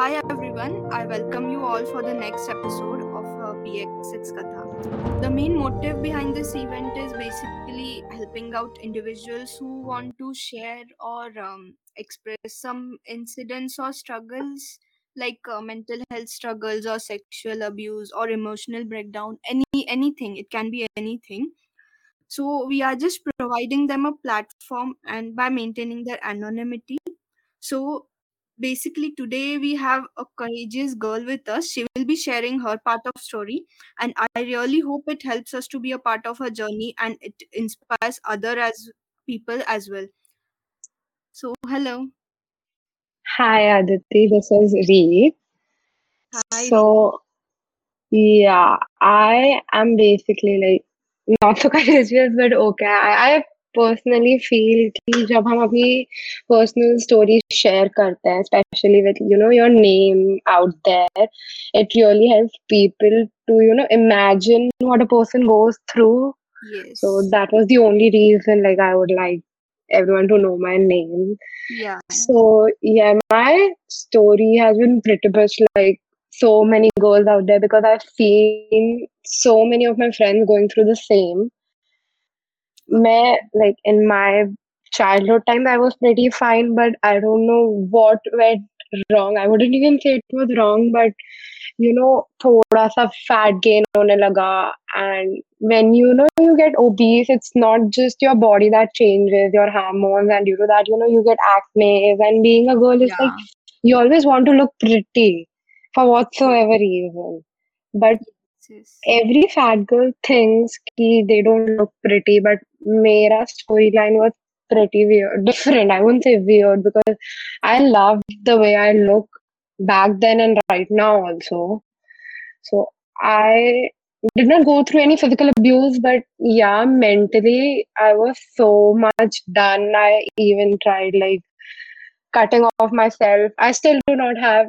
Hi everyone, I welcome you all for the next episode of PX6 Katha. The main motive behind this event is basically helping out individuals who want to share or express some incidents or struggles like mental health struggles or sexual abuse or emotional breakdown, anything. It can be anything. So we are just providing them a platform and by maintaining their anonymity. So basically, today we have a courageous girl with us. She will be sharing her part of story, and I really hope it helps us to be a part of her journey and it inspires other as people as well. So, hello. Hi, Aditi. This is Reed. Hi. So, yeah, I am basically like not so courageous, but okay. I personally feel कि जब हम अपनी personal story share करते हैं, especially with your name out there, it really helps people to imagine what a person goes through. Yes. So that was the only reason I would like everyone to know my name. Yeah. So yeah, my story has been pretty much like so many girls out there because I've seen so many of my friends going through the same. In my childhood time, I was pretty fine, but I don't know what went wrong. I wouldn't even say it was wrong, but thoda sa fat gain hone laga. And when you get obese, it's not just your body that changes, your hormones, and due to that, you get acne. And being a girl is like you always want to look pretty for whatsoever reason, but every fat girl thinks ki they don't look pretty, but mera storyline was pretty weird. Different. I wouldn't say weird because I love the way I look back then and right now also. So I did not go through any physical abuse, but yeah, mentally I was so much done. I even tried cutting off myself. I still do not have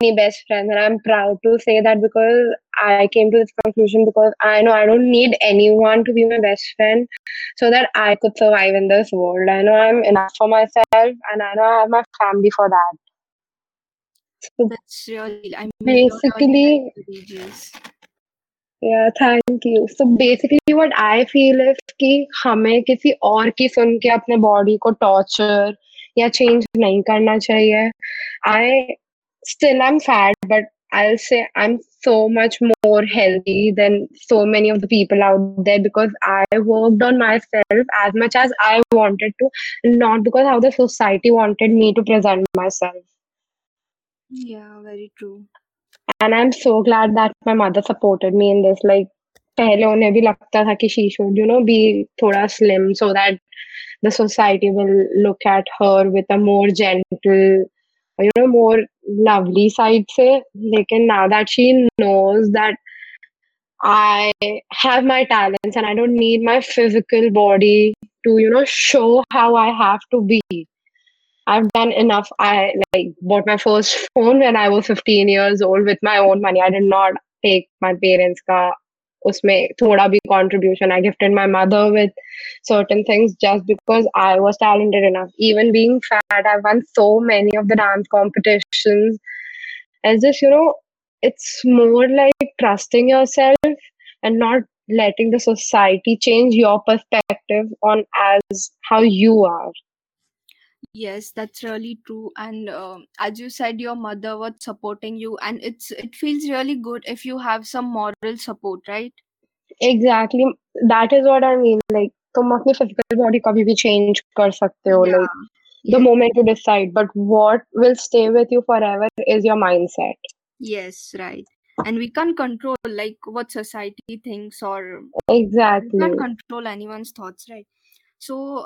any best friends, and I'm proud to say that because I came to this conclusion because I know I don't need anyone to be my best friend so that I could survive in this world. I know I'm enough for myself, and I know I have my family for that. So that's really, basically, yeah, thank you. So basically, what I feel is कि हमें किसी और की सुन के अपने body को torture या change नहीं करना चाहिए. Still, I'm fat, but I'll say I'm so much more healthy than so many of the people out there because I worked on myself as much as I wanted to, not because how the society wanted me to present myself. Yeah, very true. And I'm so glad that my mother supported me in this. Pehle unhe bhi lagta tha ki she should, be thoda slim so that the society will look at her with a more gentle, more lovely side say. Lekin now that she knows that I have my talents and I don't need my physical body to, show how I have to be. I've done enough. I bought my first phone when I was 15 years old with my own money. I did not take my parents' ka usme thoda bhi contribution. I gifted my mother with certain things just because I was talented enough. Even being fat, I won so many of the dance competitions. It's just, it's more like trusting yourself and not letting the society change your perspective on as how you are. Yes, that's really true. And as you said, your mother was supporting you, and it feels really good if you have some moral support, right? Exactly. That is what I mean. तुम अपनी physical body कभी भी change कर सकते हो. Yeah. The moment you decide. But what will stay with you forever is your mindset. Yes, right. And we can't control what society thinks or exactly. We can't control anyone's thoughts, right? So,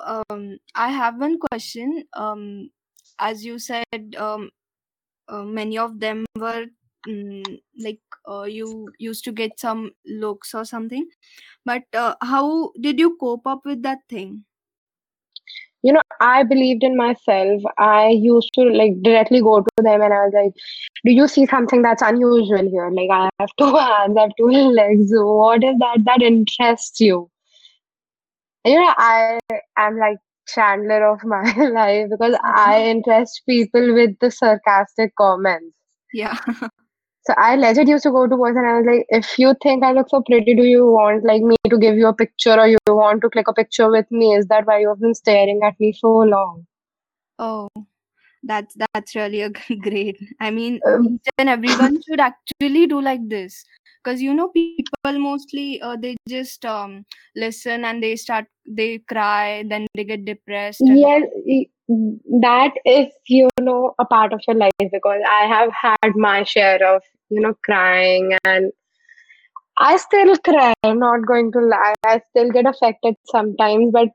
I have one question. As you said, many of them were you used to get some looks or something. But how did you cope up with that thing? I believed in myself. I used to directly go to them and I was like, do you see something that's unusual here? I have two hands, I have two legs. What is that interests you? I am Chandler of my life because I interest people with the sarcastic comments. Yeah. So I legit used to go to boys and I was like, if you think I look so pretty, do you want like me to give you a picture or you want to click a picture with me? Is that why you have been staring at me so long? Oh, that's really a great. I mean, then everyone should actually do like this. Because, you know, people mostly, they just listen and they cry, then they get depressed. Yes, that is, you know, a part of your life, because I have had my share of, you know, crying, and I still cry. I'm not going to lie. I still get affected sometimes, but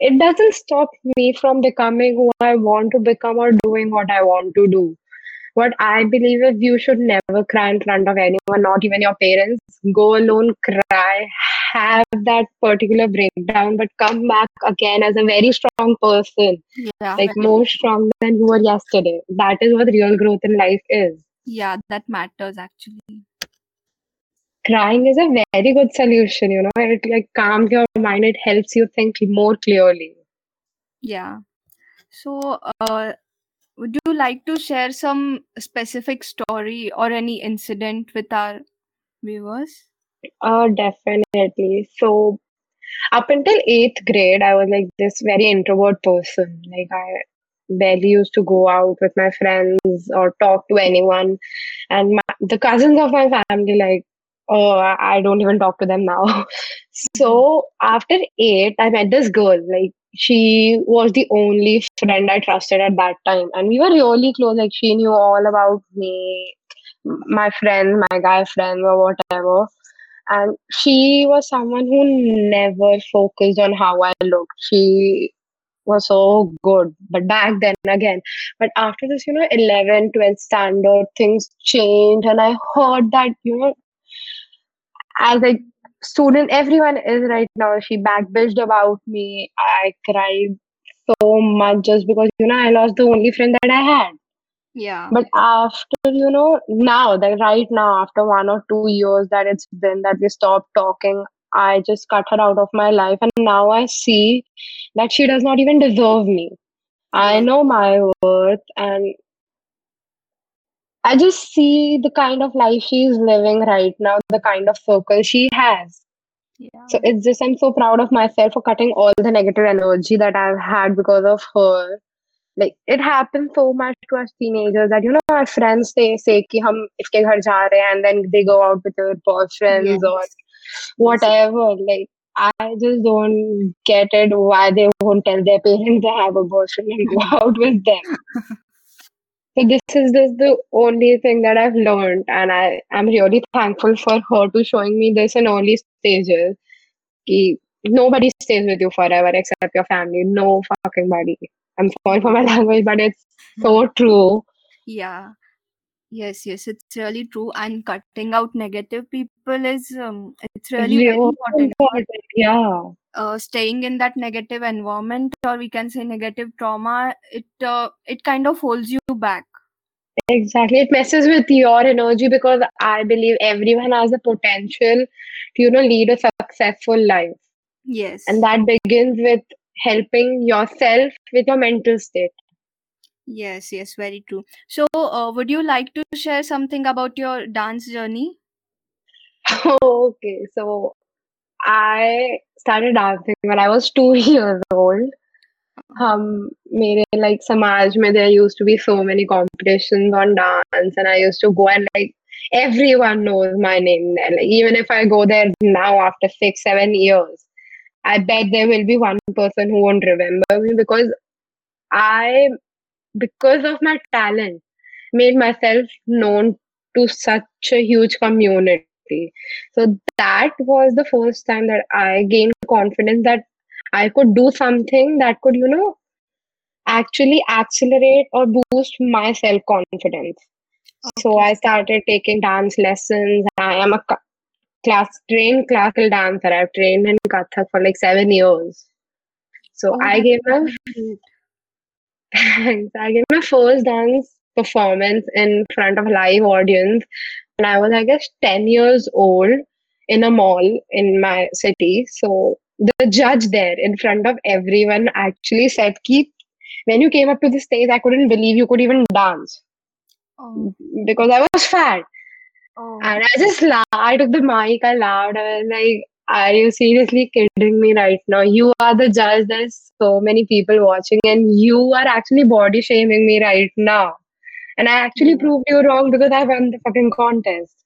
it doesn't stop me from becoming who I want to become or doing what I want to do. What I believe is you should never cry in front of anyone, not even your parents. Go alone, cry, have that particular breakdown, but come back again as a very strong person. Yeah, like more strong than you were yesterday. That is what real growth in life is. Yeah, that matters actually. Crying is a very good solution, you know. It like calms your mind. It helps you think more clearly. Yeah. So, would you like to share some specific story or any incident with our viewers? Definitely. So up until 8th grade, I was like this very introvert person. Like I barely used to go out with my friends or talk to anyone. And the cousins of my family, like, oh, I don't even talk to them now. So after 8, I met this girl, like, she was the only friend I trusted at that time. And we were really close. Like, she knew all about me, my friend, my guy friend, or whatever. And she was someone who never focused on how I looked. She was so good. But back then, again. But after this, you know, 11th, 12th standard, things changed. And I heard that, you know, as a student, everyone is right now. She backbitched about me. I cried so much just because, you know, I lost the only friend that I had. Yeah. But after, you know, now, that right now, after 1 or 2 years that it's been that we stopped talking, I just cut her out of my life. And now I see that she does not even deserve me. I know my worth, and I just see the kind of life she's living right now, the kind of circle she has. Yeah. So it's just, I'm so proud of myself for cutting all the negative energy that I've had because of her. Like, it happens so much to us teenagers that, you know, our friends say ki hum iske ghar ja rahe hain, and then they go out with their boyfriends. Yes. Or whatever. Like, I just don't get it why they won't tell their parents they have a boyfriend and go out with them. So this is just the only thing that I've learned, and I'm really thankful for her to showing me this in early stages. Nobody stays with you forever except your family. No fucking body. I'm sorry for my language, but it's so true. Yeah. Yes, it's really true. And cutting out negative people is it's really important. Yeah. Staying in that negative environment, or we can say negative trauma, it kind of holds you back. Exactly. It messes with your energy, because I believe everyone has the potential to, you know, lead a successful life. Yes. And that begins with helping yourself with your mental state. Yes, very true. So would you like to share something about your dance journey? Okay, so I started dancing when I was 2 years old. Mere like samaj mein there used to be so many competitions on dance, and I used to go, and like everyone knows my name. And like, even if I go there now after 6-7 years, I bet there will be one person who won't remember me, because of my talent, made myself known to such a huge community. So that was the first time that I gained confidence that I could do something that could, you know, actually accelerate or boost my self-confidence. Okay. So I started taking dance lessons. I am a trained classical dancer. I've trained in Kathak for like 7 years. So I gave my first dance performance in front of a live audience. And I was, I guess, 10 years old in a mall in my city. So the judge there in front of everyone actually said, when you came up to the stage, I couldn't believe you could even dance. Oh. Because I was fat. Oh. And I took the mic, I laughed, I was like, are you seriously kidding me right now? You are the judge, there's so many people watching and you are actually body shaming me right now. And I actually proved you wrong because I won the fucking contest.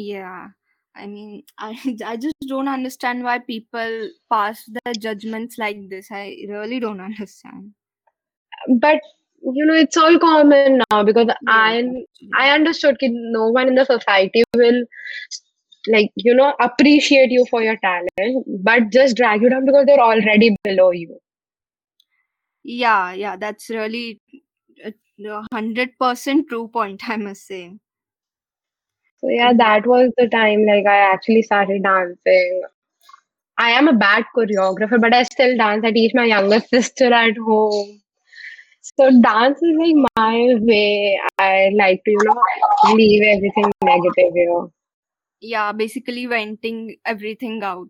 Yeah. I mean, I just don't understand why people pass their judgments like this. I really don't understand. But, you know, it's all common now because I understood that no one in the society will, like, you know, appreciate you for your talent, but just drag you down because they're already below you. Yeah, that's really a 100% true point, I must say. So yeah, that was the time like I actually started dancing. I am a bad choreographer, but I still dance. I teach my younger sister at home. So dance is like my way. I like to, you know, leave everything negative, you know. Yeah, basically venting everything out.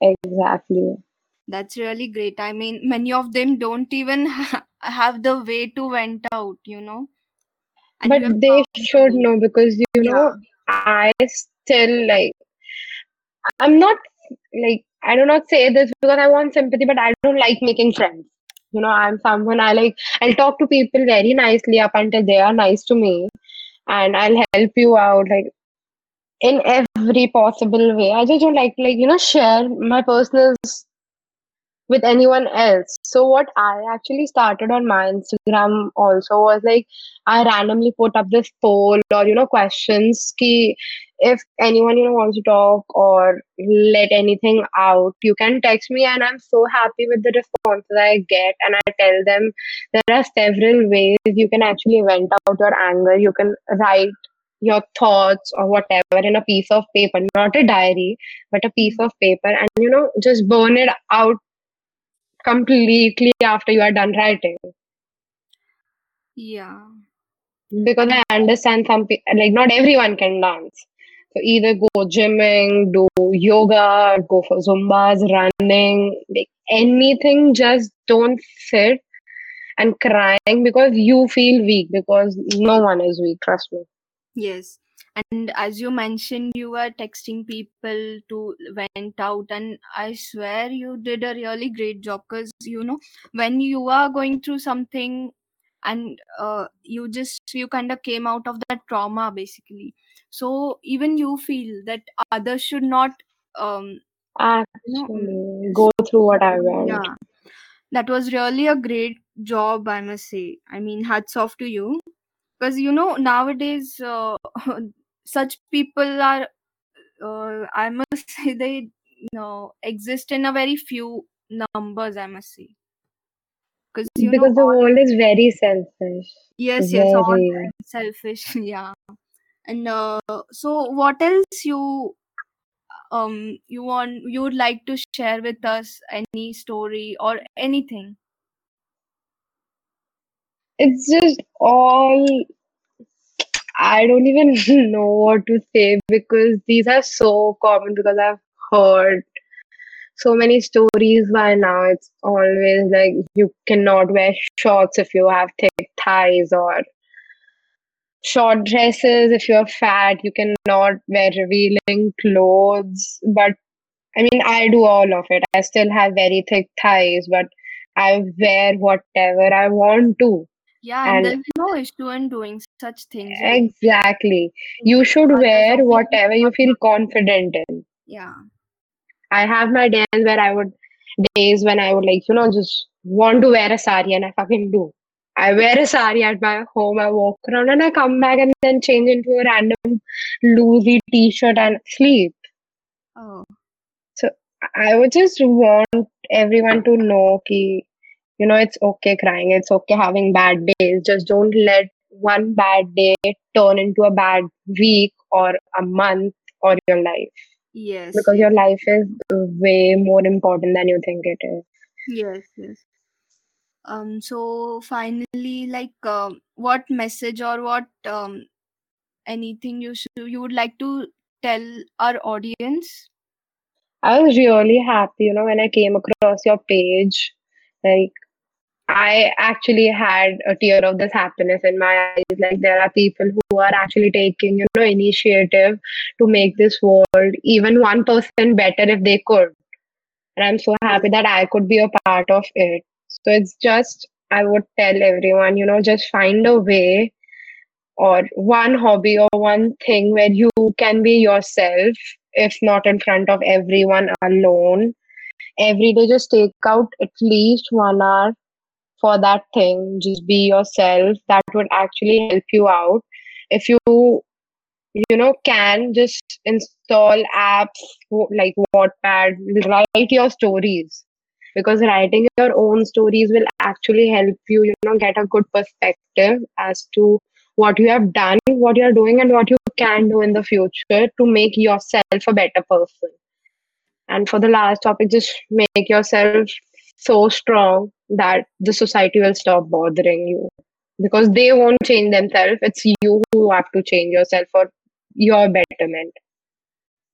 Exactly. That's really great. I mean, many of them don't even have the way to vent out, you know. And but they should know because, you know, I still like, I'm not like, I do not say this because I want sympathy, but I don't like making friends. You know, I'm someone I'll talk to people very nicely up until they are nice to me, and I'll help you out like in every possible way. I just don't like, you know, share my personals with anyone else. So what I actually started on my Instagram also was like, I randomly put up this poll or, you know, questions ki if anyone, you know, wants to talk or let anything out, you can text me, and I'm so happy with the response that I get. And I tell them there are several ways you can actually vent out your anger. You can write your thoughts or whatever in a piece of paper, not a diary, but a piece of paper, and, you know, just burn it out completely after you are done writing. Yeah. Because I understand some people, like, not everyone can dance. So either go gymming, do yoga, go for Zumbas, running, like anything, just don't sit and crying because you feel weak, because no one is weak, trust me. Yes. And as you mentioned, you were texting people to vent out, and I swear you did a really great job because, you know, when you are going through something and you kind of came out of that trauma basically. So even you feel that others should not go through what I went. Yeah. That was really a great job, I must say. I mean, hats off to you. Because, you know, nowadays such people are, I must say, they, you know, exist in a very few numbers, I must say. Because the world is very selfish. Yes, all selfish, yeah. And so what else you would like to share with us, any story or anything? It's just all, I don't even know what to say because these are so common, because I've heard so many stories by now. It's always like you cannot wear shorts if you have thick thighs, or short dresses if you're fat. You cannot wear revealing clothes. But I mean, I do all of it. I still have very thick thighs, but I wear whatever I want to. Yeah, and there's no issue in doing such things. Exactly. You should wear whatever you feel confident in. Yeah. I have my days when I would, like, you know, just want to wear a sari, and I fucking do. I wear a sari at my home, I walk around, and I come back and then change into a random loosey t-shirt and sleep. Oh. So I would just want everyone to know ki, you know, it's okay crying, it's okay having bad days. Just don't let one bad day turn into a bad week or a month or your life. Yes. Because your life is way more important than you think it is. Yes. So finally, like, what message or what anything you would like to tell our audience? I was really happy, you know, when I came across your page. Like, I actually had a tear of this happiness in my eyes. Like, there are people who are actually taking, you know, initiative to make this world even 1% better if they could. And I'm so happy that I could be a part of it. So it's just, I would tell everyone, you know, just find a way or one hobby or one thing where you can be yourself, if not in front of everyone alone. Every day, just take out at least 1 hour for that thing. Just be yourself. That would actually help you out. If you know, can just install apps like Wattpad, write your stories, because writing your own stories will actually help you, you know, get a good perspective as to what you have done, what you are doing, and what you can do in the future to make yourself a better person. And for the last topic, just make yourself so strong that the society will stop bothering you, because they won't change themselves. It's you who have to change yourself for your betterment.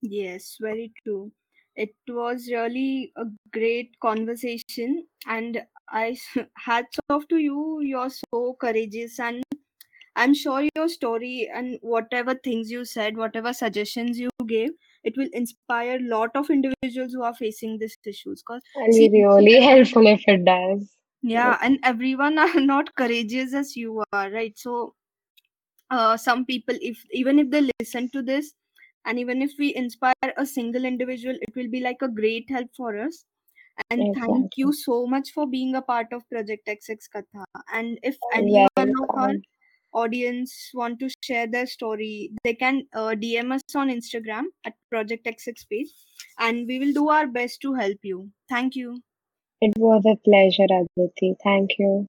Yes, very true. It was really a great conversation, and I hats off to you. You're so courageous, and I'm sure your story and whatever things you said, whatever suggestions you gave, it will inspire a lot of individuals who are facing these issues. It'll be really helpful if it does. Yeah, and everyone are not courageous as you are, right? So some people, even if they listen to this, and even if we inspire a single individual, it will be like a great help for us. And exactly. Thank you so much for being a part of Project XX Katha. And if anyone of our audience want to share their story, they can DM us on Instagram at Project XXP, and we will do our best to help you. Thank you. It was a pleasure, Aditi. Thank you.